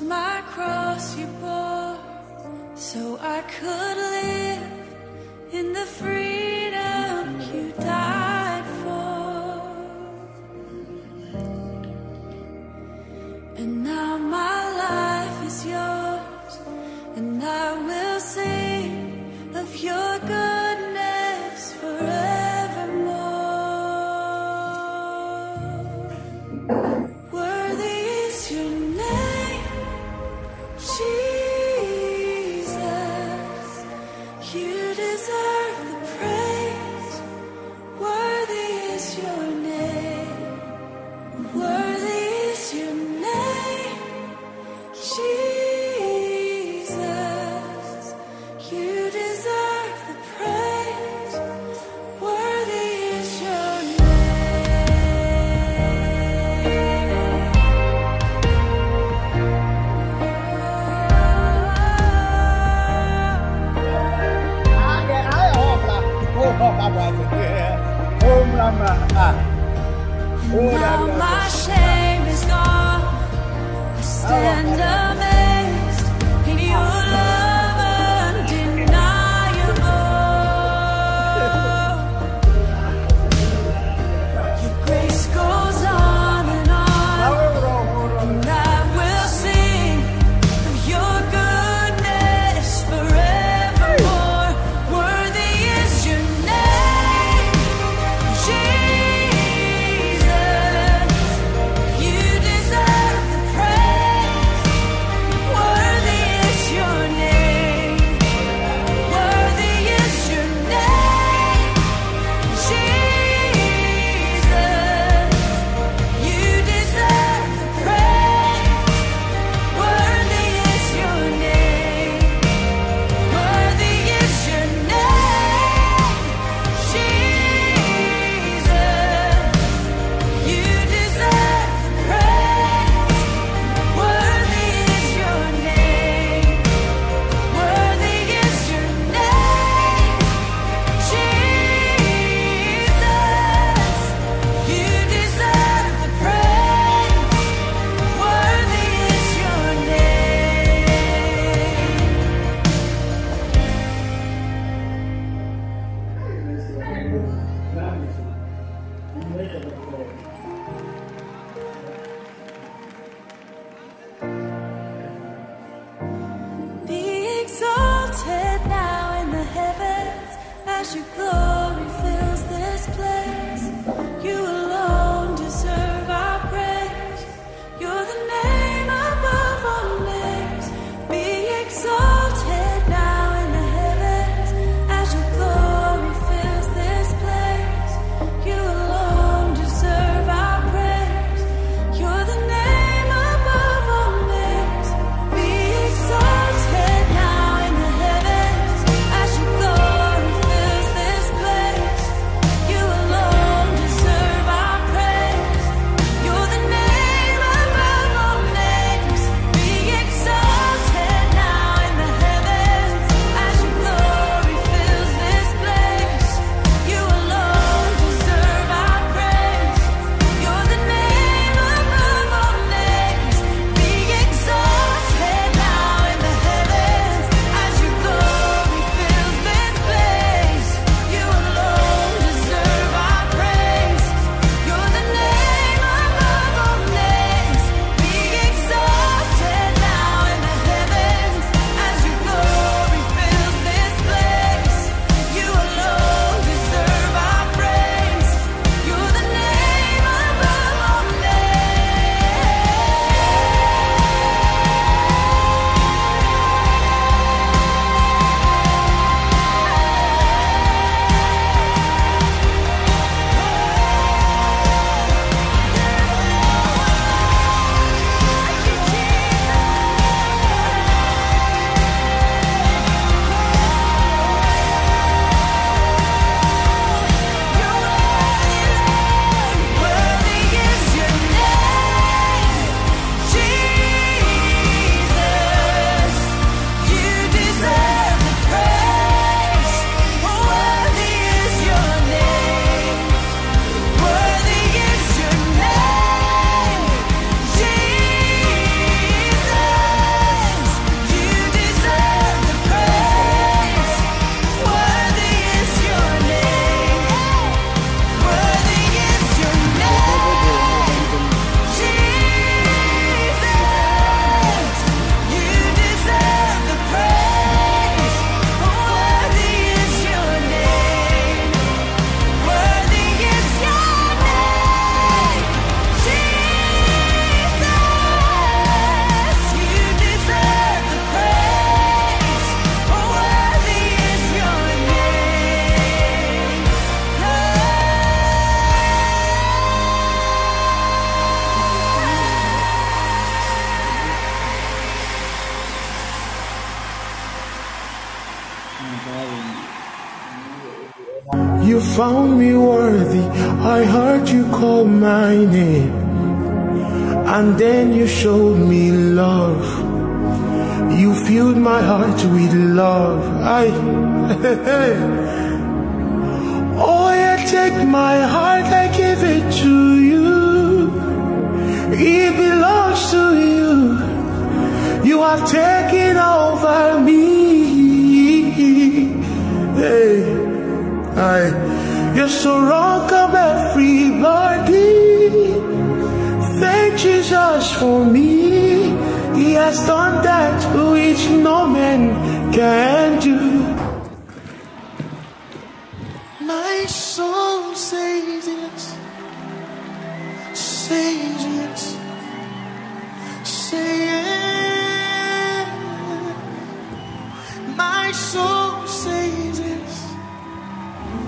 was my cross you bore, so I could live in the freedom you died for. And now my life is yours, and I will sing of your goodness forevermore. Worthy is your name, Jesus. You deserve the praise. Worthy is your name. Worthy is your name, Jesus. You deserve the praise. Worthy is your name. Now my shame is gone. I stand amazed in your love undeniable. Your grace goes on and on. And I will sing of your goodness forevermore. Worthy is your name, Jesus. You deserve the praise. Worthy is your name. Worthy is your name, Jesus. You deserve the praise. Worthy is your name. Worthy is your name, Jesus. You deserve the praise. Worthy is your name. Worthy is your name, Jesus. You deserve the praise. Worthy is your name. Be exalted now in the heavens as your glory fills this place. You alone deserve our praise. You're the name above all names. Be exalted now in the heavens as your glory fills this place. You alone deserve our praise. You're the name above all names. Be exalted now in the heavens as your glory fills this found me worthy. I heard you call my name, and then you showed me love. You filled my heart with love. Oh yeah, take my heart, I give it to you. It belongs to you. You have taken over me. Hey. You're so welcome, everybody. Thank Jesus for me. He has done that which no man can do. My soul says yes. Says